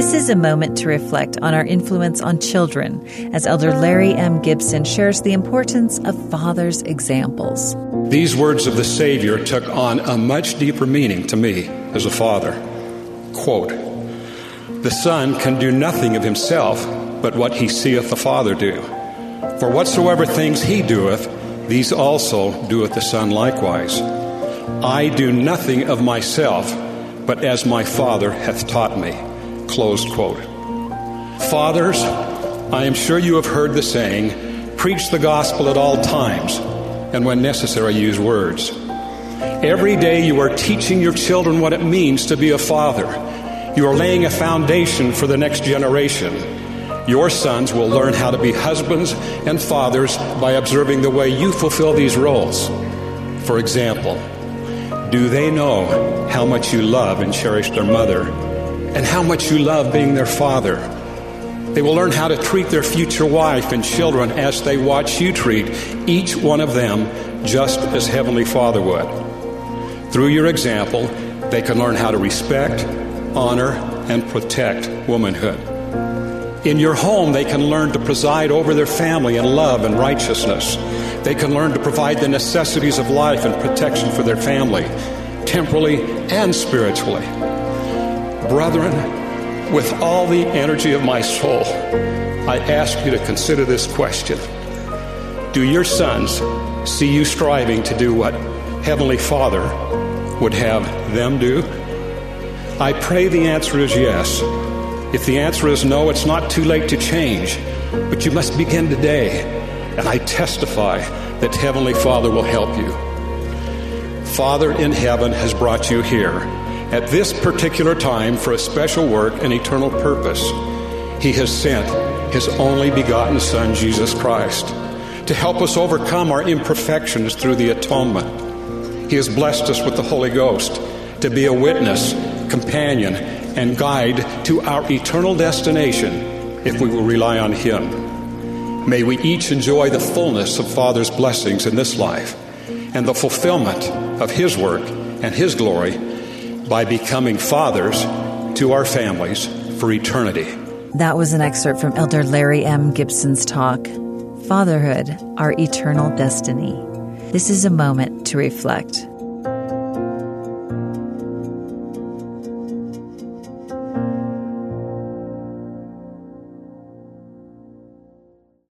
This is a moment to reflect on our influence on children, as Elder Larry M. Gibson shares the importance of fathers' examples. These words of the Savior took on a much deeper meaning to me as a father. Quote, "The Son can do nothing of himself but what he seeth the Father do. For whatsoever things he doeth, these also doeth the Son likewise. I do nothing of myself, but as my Father hath taught me." Close quote. Fathers, I am sure you have heard the saying, preach the gospel at all times, and when necessary use words. Every day you are teaching your children what it means to be a father. You are laying a foundation for the next generation. Your sons will learn how to be husbands and fathers by observing the way you fulfill these roles. For example, do they know how much you love and cherish their mother, and how much you love being their father? They will learn how to treat their future wife and children as they watch you treat each one of them, just as Heavenly Father would. Through your example, they can learn how to respect, honor, and protect womanhood. In your home, they can learn to preside over their family in love and righteousness. They can learn to provide the necessities of life and protection for their family, temporally and spiritually. Brethren, with all the energy of my soul, I ask you to consider this question. Do your sons see you striving to do what Heavenly Father would have them do? I pray the answer is yes. If the answer is no, it's not too late to change, but you must begin today, and I testify that Heavenly Father will help you. Father in heaven has brought you here at this particular time for a special work and eternal purpose. He has sent His only begotten Son, Jesus Christ, to help us overcome our imperfections through the atonement. He has blessed us with the Holy Ghost to be a witness, companion, and guide to our eternal destination if we will rely on Him. May we each enjoy the fullness of Father's blessings in this life and the fulfillment of His work and His glory by becoming fathers to our families for eternity. That was an excerpt from Elder Larry M. Gibson's talk, Fatherhood, Our Eternal Destiny. This is a moment to reflect.